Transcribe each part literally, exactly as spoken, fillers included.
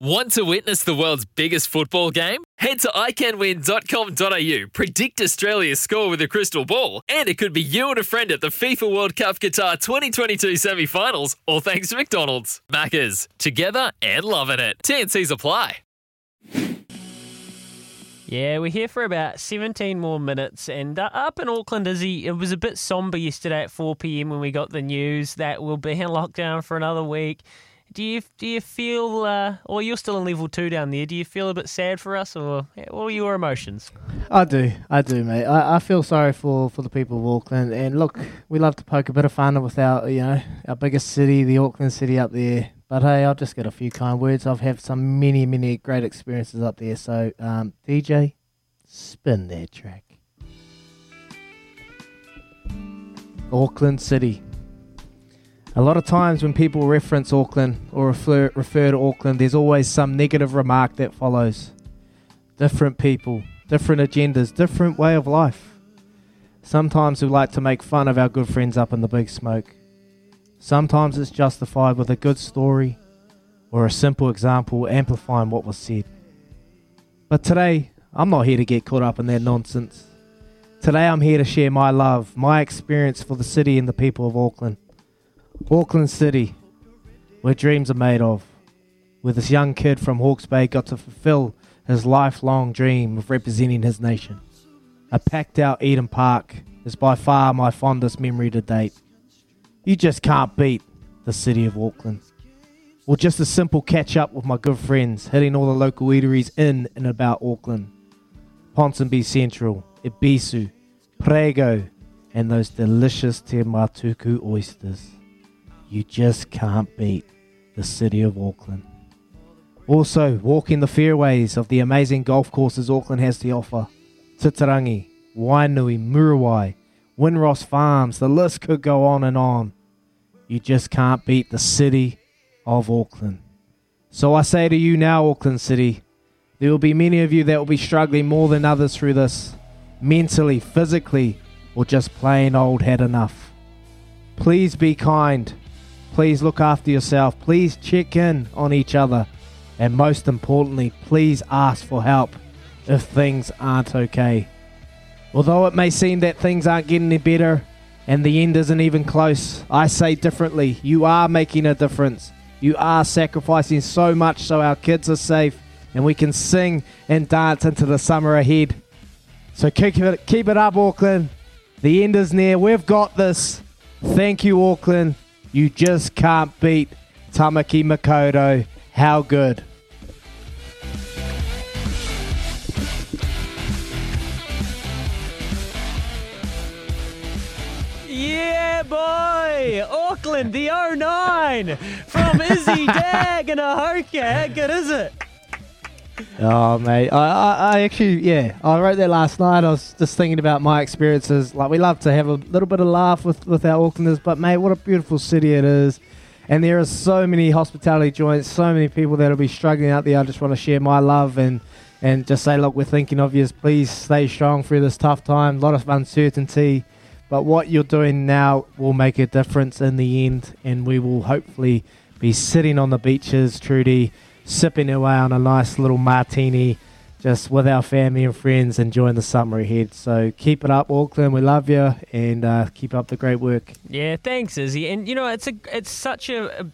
Want to witness the world's biggest football game? Head to i can win dot com dot a u, predict Australia's score with a crystal ball, and it could be you and a friend at the FIFA World Cup Qatar twenty twenty-two semi-finals, all thanks to McDonald's. Maccas, together and loving it. T and C's apply. Yeah, we're here for about seventeen more minutes, and uh, up in Auckland, Izzy, it was a bit sombre yesterday at four p m when we got the news that we'll be in lockdown for another week. Do you do you feel, uh, or you're still in level two down there, do you feel a bit sad for us, or what are your emotions? I do, I do, mate. I, I feel sorry for, for the people of Auckland, and look, we love to poke a bit of fun with our, you know, our biggest city, the Auckland city up there, but hey, I'll just get a few kind words. I've had some many, many great experiences up there, so um, D J, spin that track. Auckland City. A lot of times when people reference Auckland or refer, refer to Auckland, there's always some negative remark that follows. Different people, different agendas, different way of life. Sometimes we like to make fun of our good friends up in the big smoke. Sometimes it's justified with a good story or a simple example amplifying what was said. But today, I'm not here to get caught up in that nonsense. Today I'm here to share my love, my experience for the city and the people of Auckland. Auckland City, where dreams are made of, where this young kid from Hawks Bay got to fulfill his lifelong dream of representing his nation. A packed out Eden Park is by far my fondest memory to date. You just can't beat the city of Auckland. Or just a simple catch up with my good friends, hitting all the local eateries in and about Auckland. Ponsonby Central, Ebisu, Prego, and those delicious Te Matuku Oysters. You just can't beat the city of Auckland. Also, walking the fairways of the amazing golf courses Auckland has to offer. Titarangi, Wainui, Murawai, Winross Farms, the list could go on and on. You just can't beat the city of Auckland. So I say to you now, Auckland City, there will be many of you that will be struggling more than others through this, mentally, physically, or just plain old had enough. Please be kind. Please look after yourself. Please check in on each other. And most importantly, please ask for help if things aren't okay. Although it may seem that things aren't getting any better and the end isn't even close, I say differently. You are making a difference. You are sacrificing so much so our kids are safe and we can sing and dance into the summer ahead. So keep it, keep it up, Auckland. The end is near. We've got this. Thank you, Auckland. You just can't beat Tamaki Makoto. How good. Yeah, boy. Auckland, the oh nine from Izzy Dag and a Hoka. How good is it? Oh, mate. I, I, I actually, yeah, I wrote that last night. I was just thinking about my experiences. Like, we love to have a little bit of laugh with, with our Aucklanders, but, mate, what a beautiful city it is. And there are so many hospitality joints, so many people that will be struggling out there. I just want to share my love and, and just say, look, we're thinking of you. Please stay strong through this tough time. A lot of uncertainty. But what you're doing now will make a difference in the end, and we will hopefully be sitting on the beaches, Trudy, sipping away on a nice little martini, just with our family and friends, enjoying the summer ahead. So keep it up, Auckland. We love you, and uh, keep up the great work. Yeah, thanks, Izzy. And you know, it's a, it's such a, a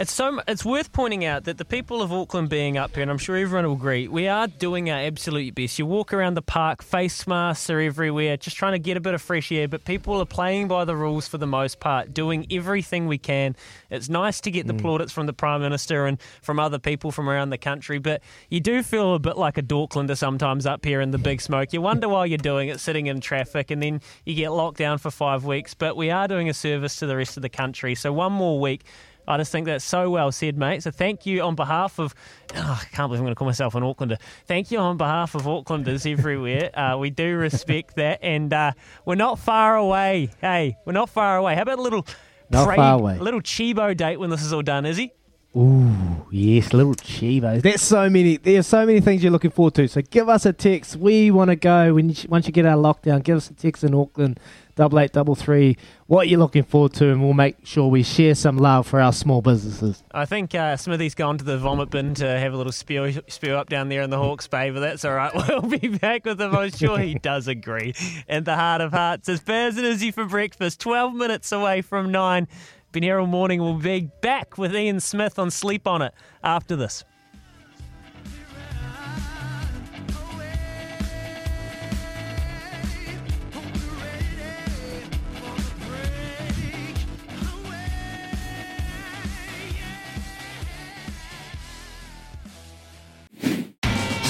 It's so. It's worth pointing out that the people of Auckland being up here, and I'm sure everyone will agree, we are doing our absolute best. You walk around the park, face masks are everywhere, just trying to get a bit of fresh air, but people are playing by the rules for the most part, doing everything we can. It's nice to get the mm. plaudits from the Prime Minister and from other people from around the country, but you do feel a bit like a Dorklander sometimes up here in the big smoke. You wonder why you're doing it, sitting in traffic, and then you get locked down for five weeks. But we are doing a service to the rest of the country, so one more week. I just think that's so well said, mate. So thank you on behalf of, oh, I can't believe I'm going to call myself an Aucklander. Thank you on behalf of Aucklanders everywhere. Uh, we do respect that. And uh, we're not far away. Hey, we're not far away. How about a little, not far away. little Chibo date when this is all done, Izzy? Ooh, yes, little Chibos. There's so many. There's so many things you're looking forward to. So give us a text. We want to go. When you, once you get out of lockdown, give us a text in Auckland, double eight double three. What you're looking forward to, and we'll make sure we share some love for our small businesses. I think uh, Smithy's gone to the vomit bin to have a little spew spew up down there in the Hawks Bay, but that's all right. We'll be back with him. I'm sure he does agree. And the heart of hearts is Baz and Izzy for breakfast. Twelve minutes away from nine. Ben Herald Morning will be back with Ian Smith on Sleep On It after this.